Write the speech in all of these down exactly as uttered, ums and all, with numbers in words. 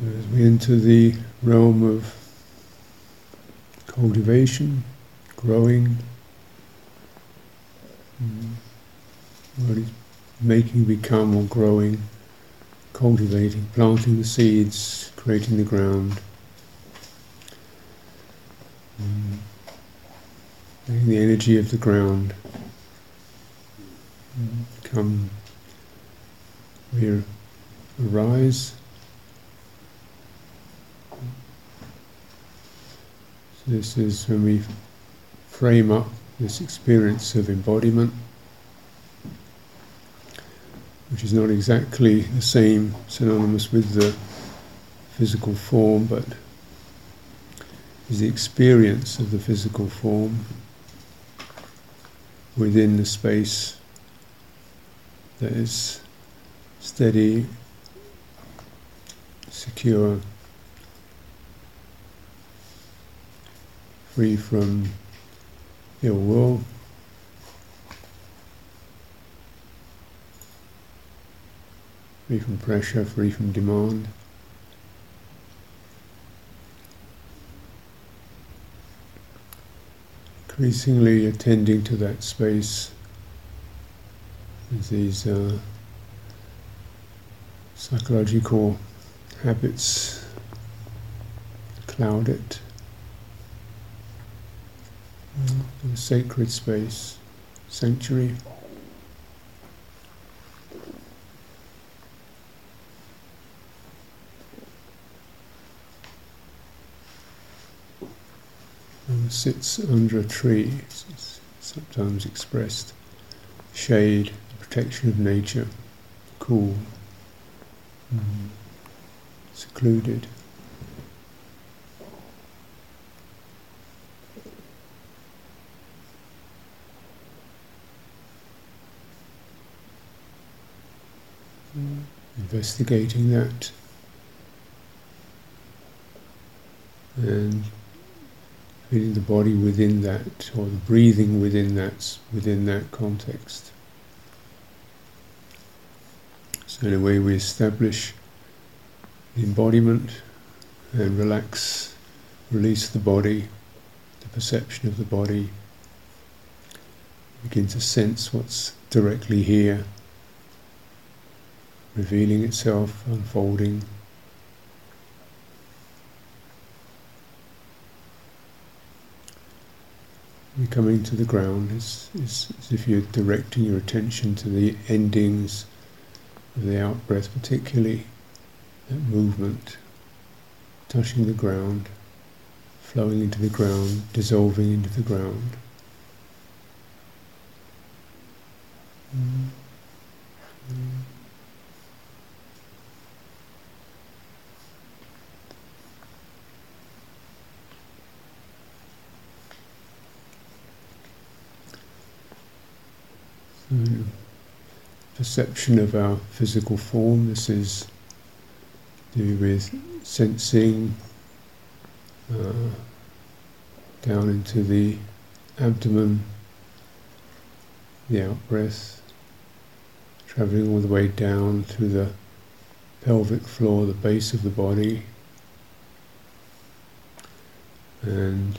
As we enter the realm of cultivation, growing, making become or growing, cultivating, planting the seeds, creating the ground, making the energy of the ground come, we arise. This is when we frame up this experience of embodiment, which is not exactly the same, synonymous with the physical form, but is the experience of the physical form within the space that is steady, secure, free from ill will, free from pressure, free from demand. Increasingly attending to that space as these uh, psychological habits cloud it. In a sacred space, sanctuary. One sits under a tree, it's sometimes expressed, shade, protection of nature, cool, mm. secluded. Investigating that and feeling the body within that, or the breathing within that, within that context. So in a way we establish embodiment and relax, release the body, the perception of the body, begin to sense what's directly here, revealing itself, unfolding. And coming to the ground is, is as if you're directing your attention to the endings of the out-breath, particularly that movement, touching the ground, flowing into the ground, dissolving into the ground. Mm. Mm. Mm. Perception of our physical form. This is to do with sensing uh, down into the abdomen, the out-breath, travelling all the way down through the pelvic floor, the base of the body, and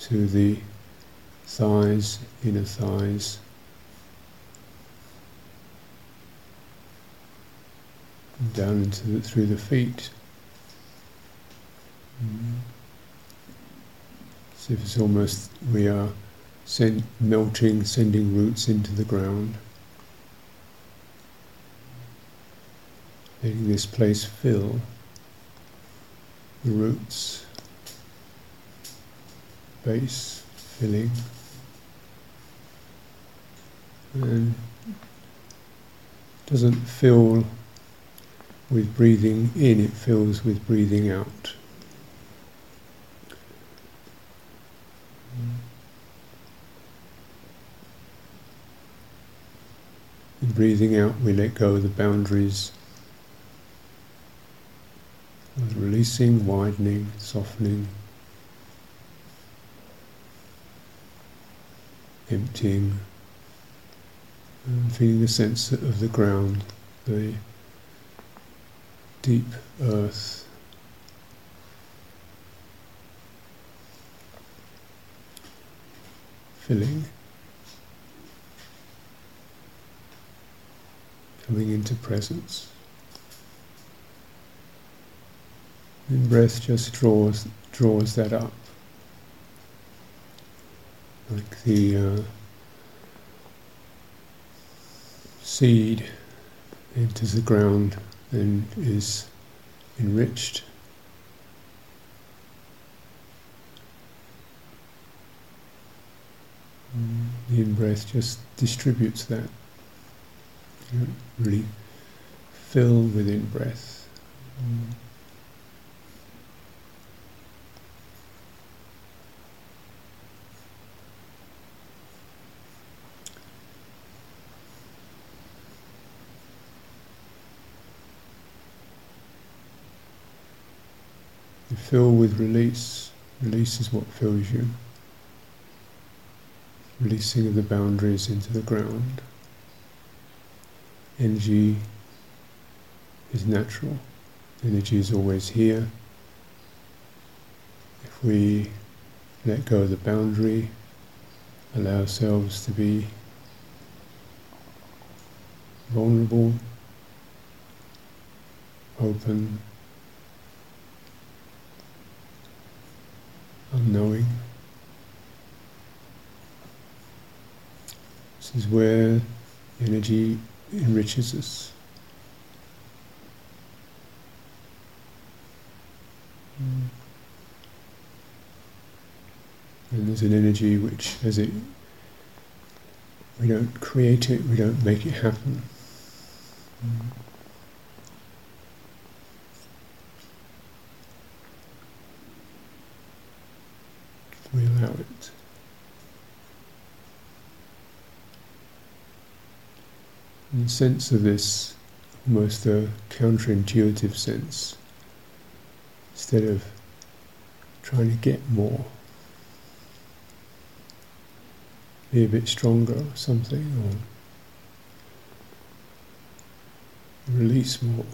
to the thighs, inner thighs. Down into the, through the feet. Mm. So it's almost we are send, melting, sending roots into the ground, letting this place fill the roots, base filling, and doesn't fill with breathing in, it fills with breathing out. In breathing out, we let go of the boundaries, releasing, widening, softening, emptying, and feeling the sense of the ground, the deep earth, filling, coming into presence. And breath just draws draws that up, like the uh, seed enters the ground and is enriched. The in-breath just distributes that. You don't really fill with in-breath. Mm. You fill with release. Release is what fills you. Releasing of the boundaries into the ground. Energy is natural. Energy is always here. If we let go of the boundary, allow ourselves to be vulnerable, open, unknowing. This is where energy enriches us. Mm. And there's an energy which, as it, we don't create it, we don't make it happen. Mm. We allow it. In the sense of this, almost a counterintuitive sense, instead of trying to get more, be a bit stronger or something, or release more.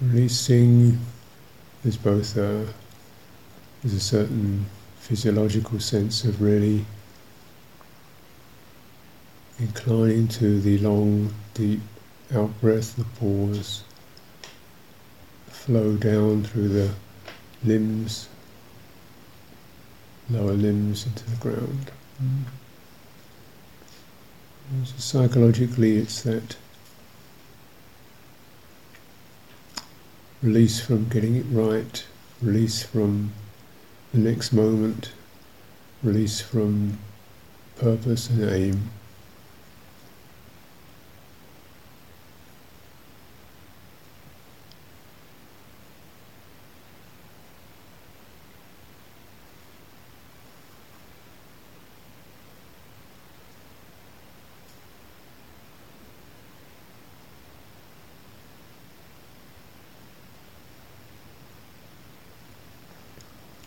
Releasing is both a, there's a certain physiological sense of really inclining to the long, deep out-breath, the pause, flow down through the limbs, lower limbs into the ground. Mm. So psychologically it's that release from getting it right, release from the next moment, release from purpose and aim.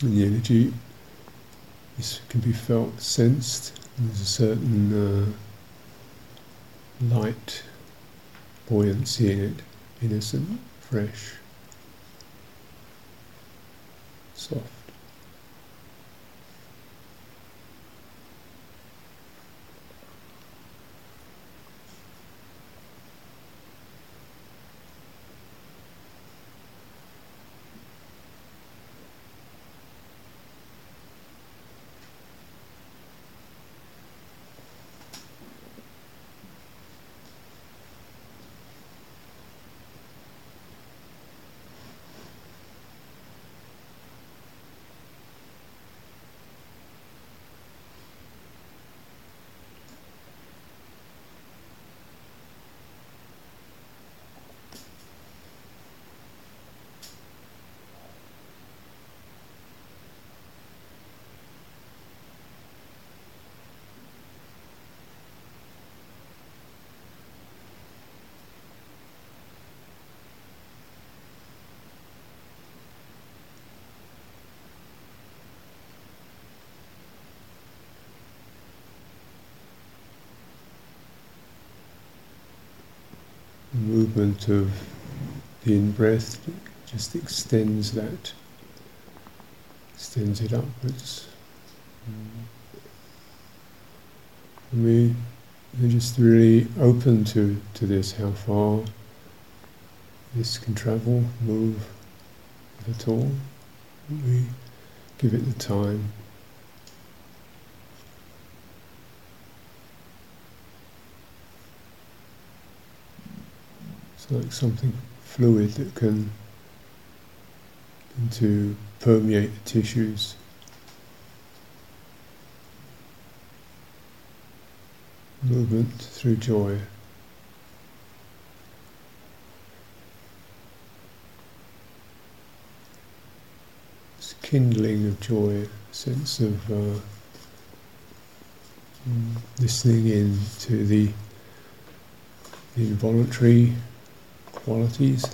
And the energy is, can be felt, sensed. There's a certain uh, light, buoyancy in it, innocent, fresh, soft. Movement of the in-breath just extends that extends it upwards. And we, we're just really open to, to this, how far this can travel, move, if at all. We give it the time. It's like something fluid that can, can to permeate the tissues. Movement through joy. It's kindling of joy, sense of uh, listening in to the, the involuntary qualities,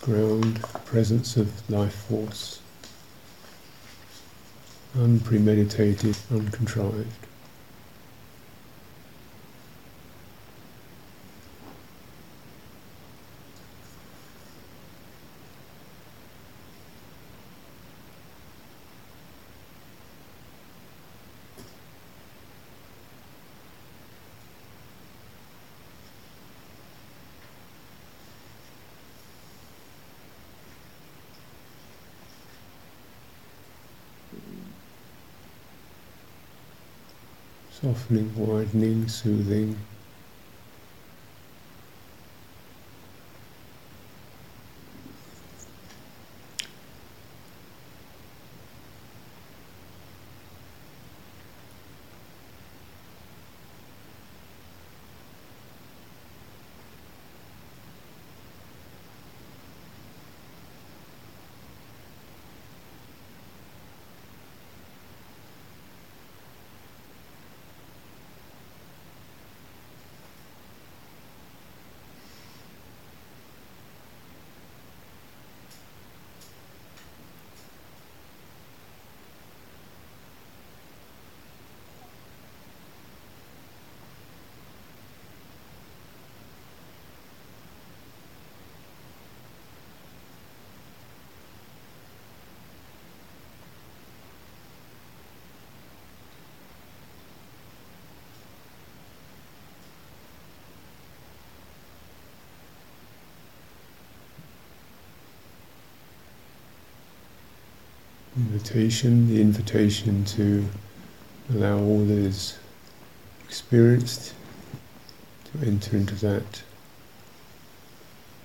ground, presence of life force, unpremeditated, uncontrived. Softening, widening, soothing. Invitation, the invitation to allow all that is experienced to enter into that.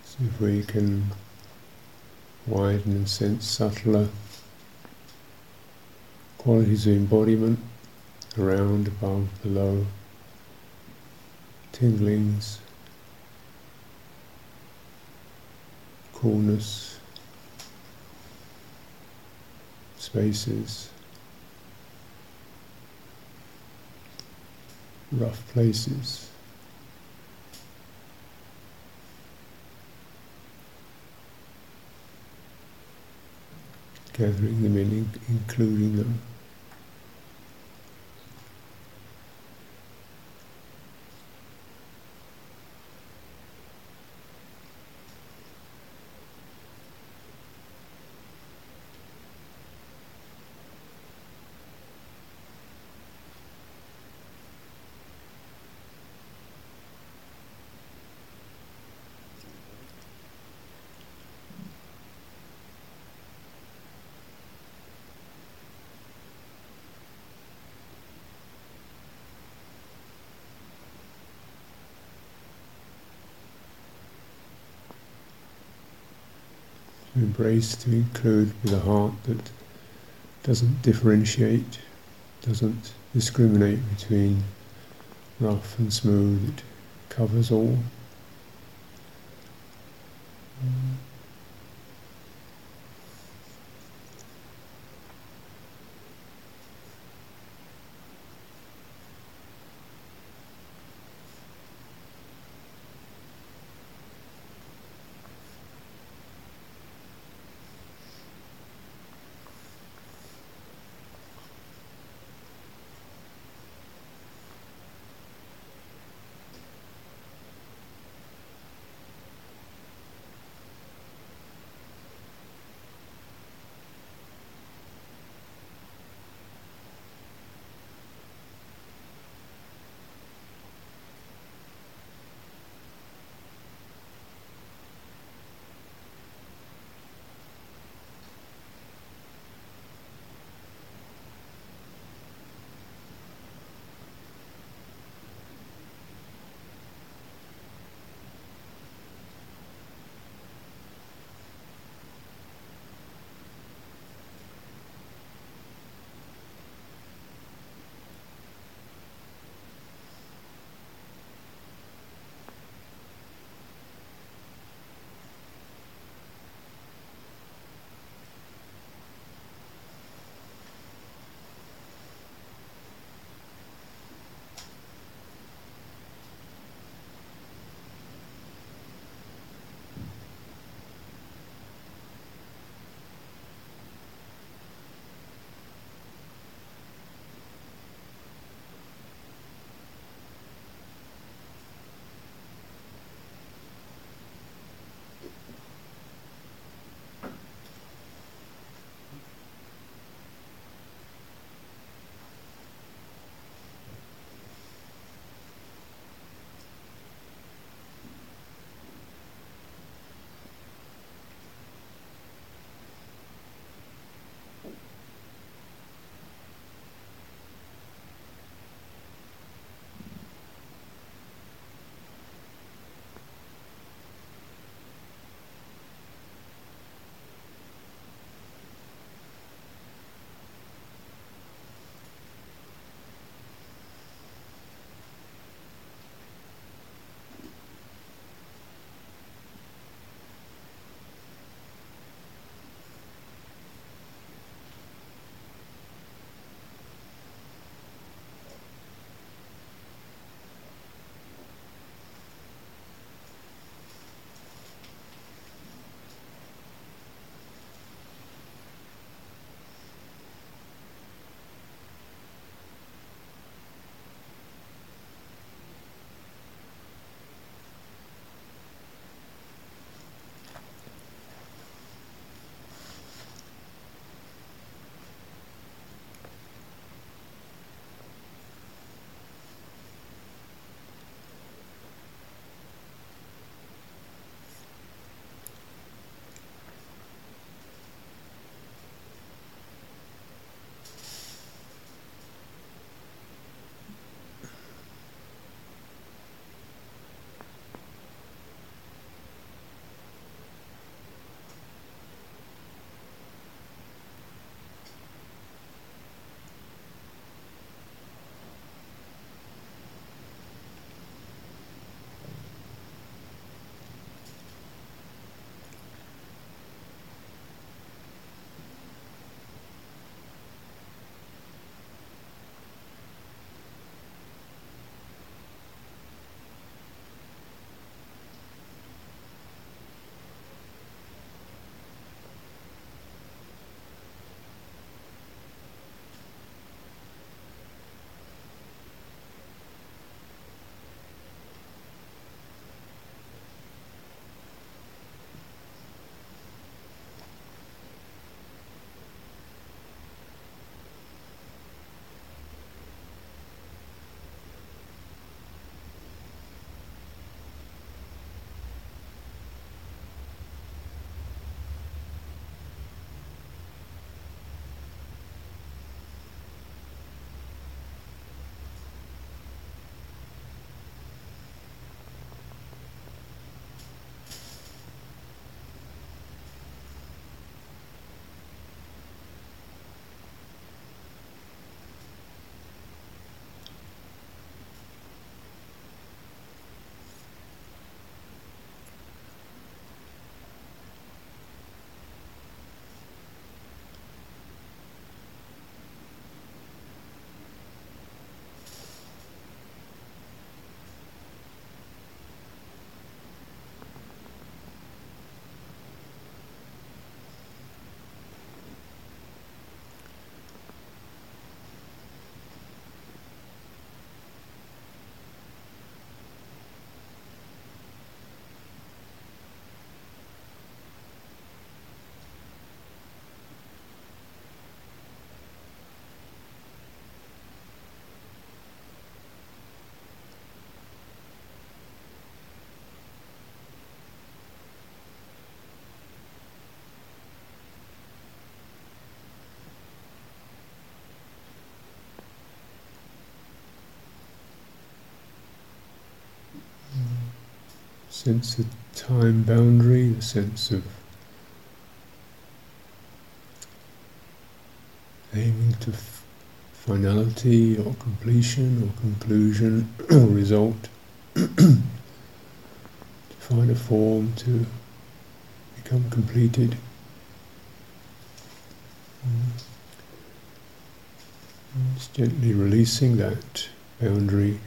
So if we can widen and sense subtler qualities of embodiment, around, above, below, tinglings, coolness, spaces, rough places. Gathering them in, including them. Embrace, to include with a heart that doesn't differentiate, doesn't discriminate between rough and smooth, it covers all. Mm. sense of time boundary, the sense of aiming to f finality or completion or conclusion or result, to find a form to become completed. Mm. Just gently releasing that boundary,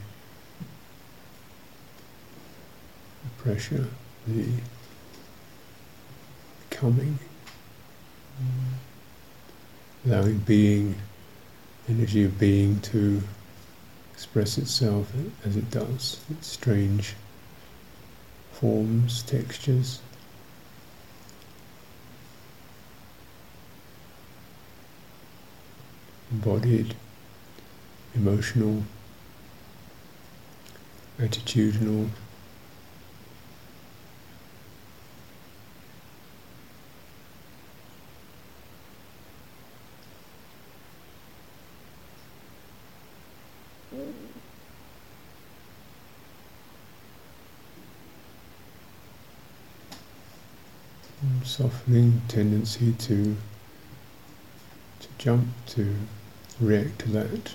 the pressure, the becoming. Mm. Allowing being, energy of being to express itself as it does, its strange forms, textures. Embodied, emotional, attitudinal, softening tendency to to jump, to react to that.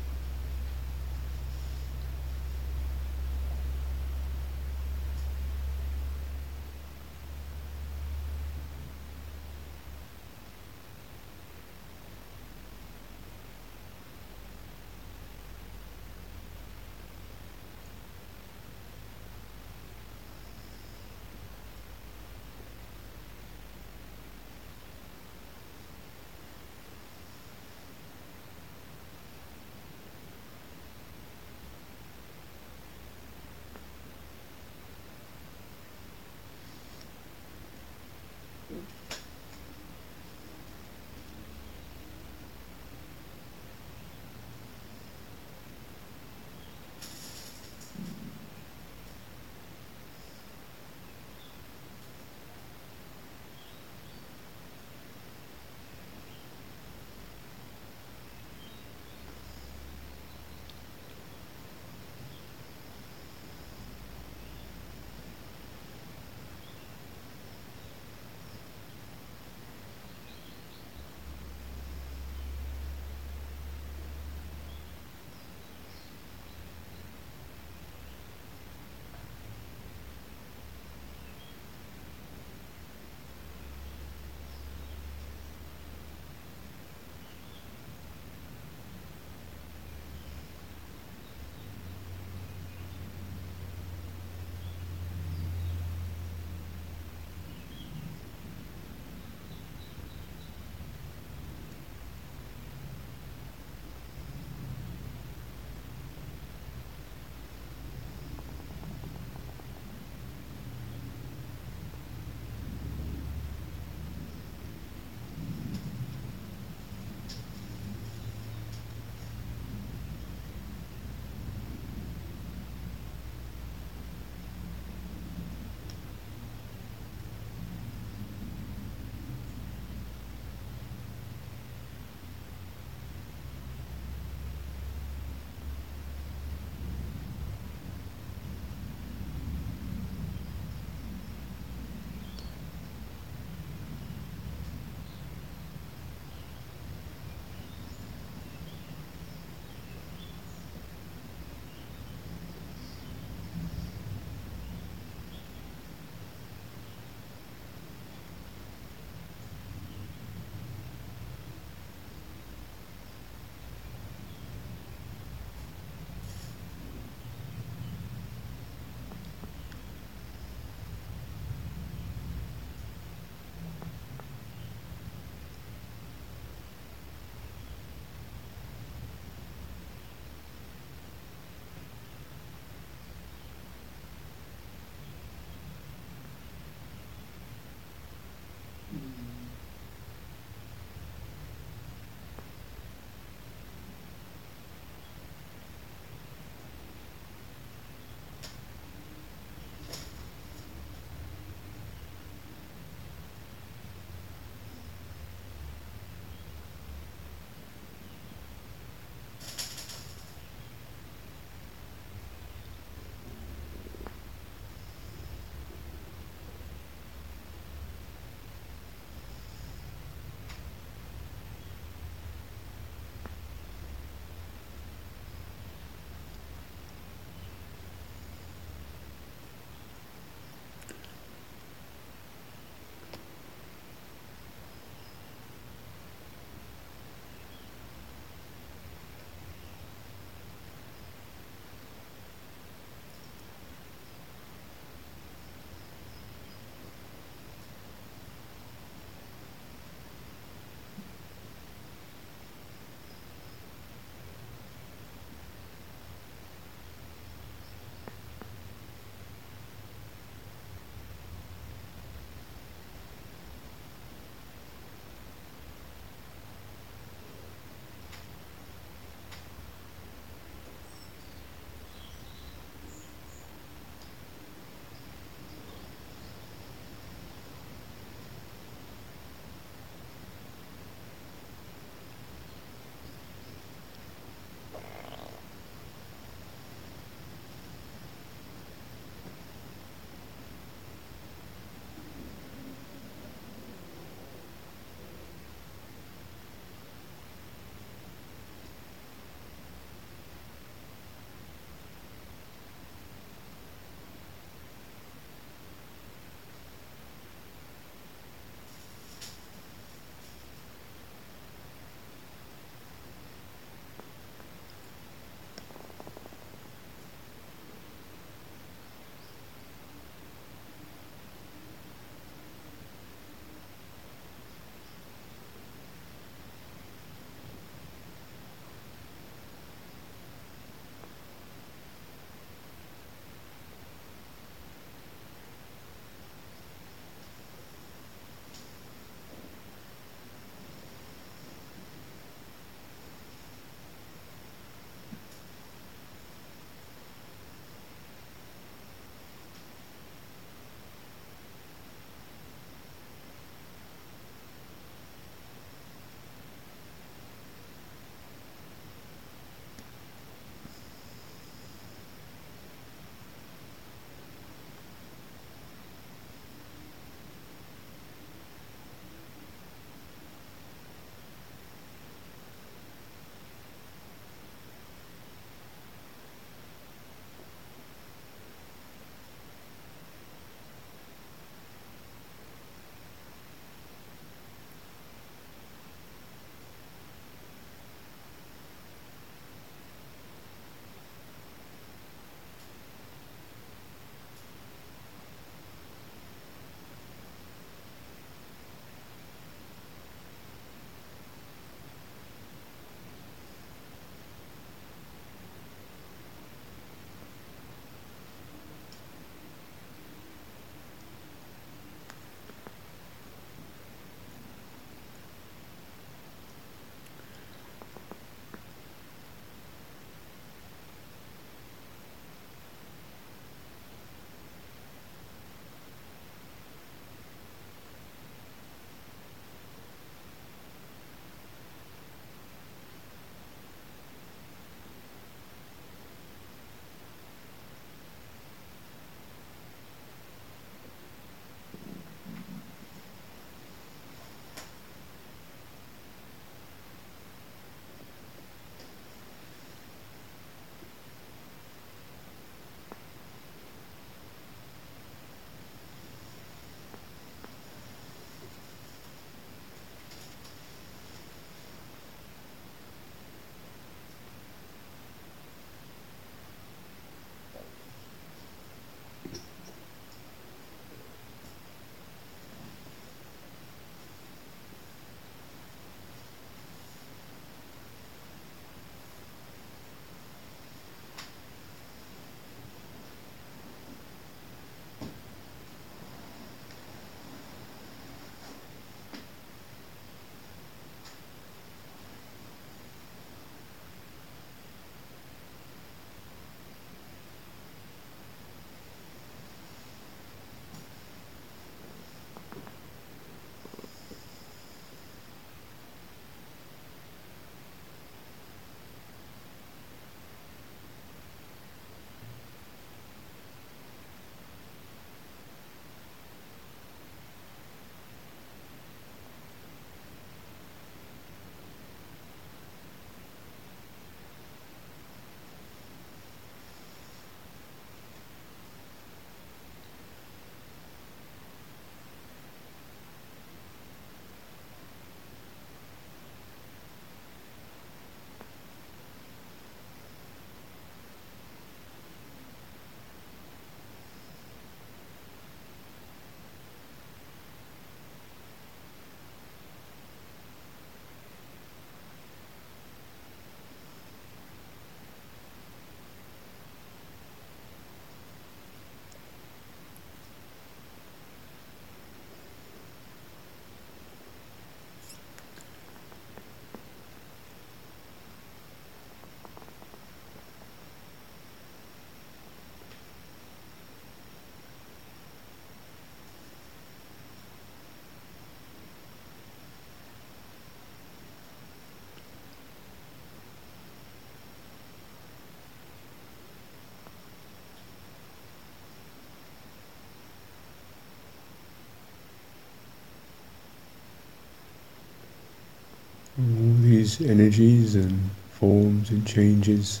these energies and forms and changes,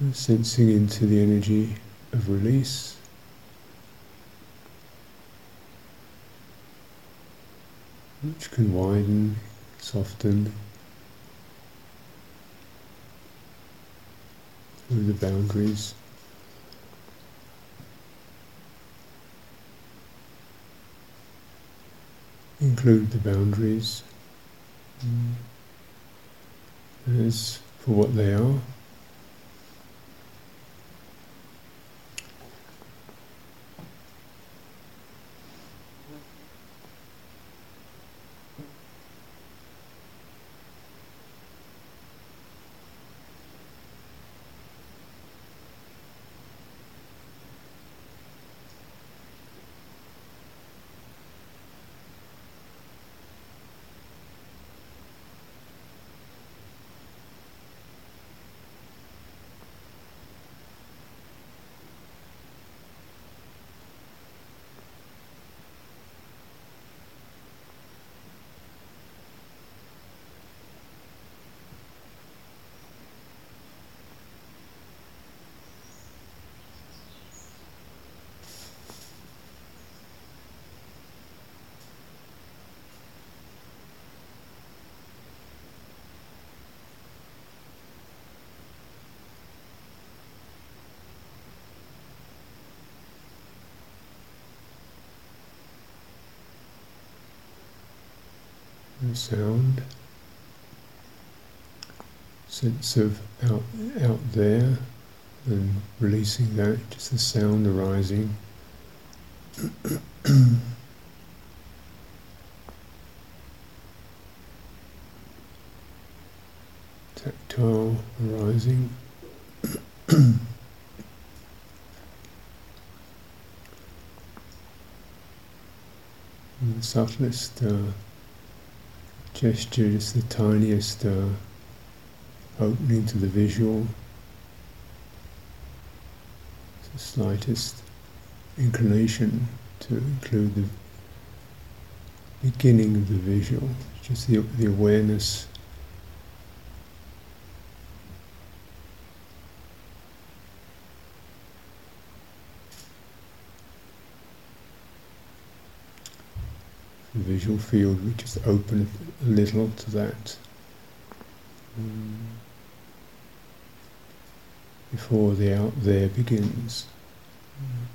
and sensing into the energy of release. Which can widen, soften through the boundaries. Include the boundaries mm. as for what they are. Sound, sense of out, out there, and releasing that, just the sound arising. Tactile arising. And the subtlest uh, gesture, is the tiniest uh, opening to the visual, it's the slightest inclination to include the beginning of the visual, just the, the awareness visual field. We just open a little to that. Um, before the out there begins. Mm.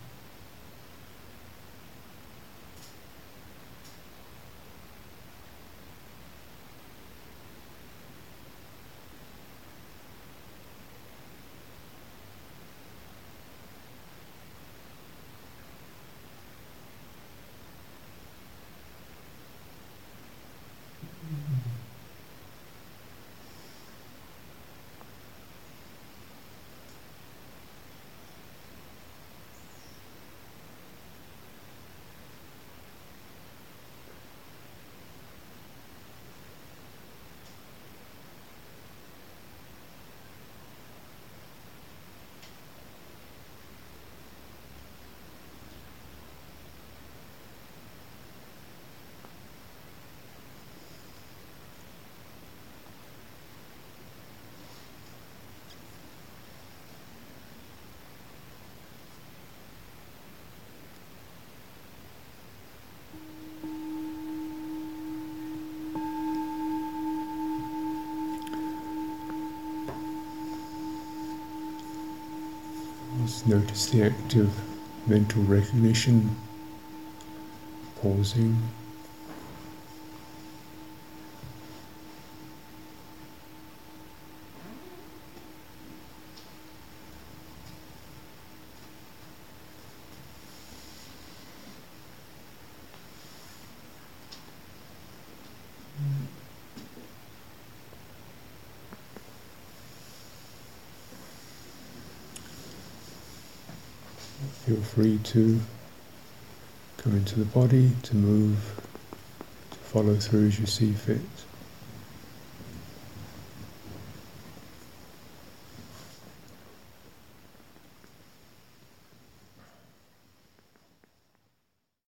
Notice the act of mental recognition, pausing, free to come into the body, to move, to follow through as you see fit.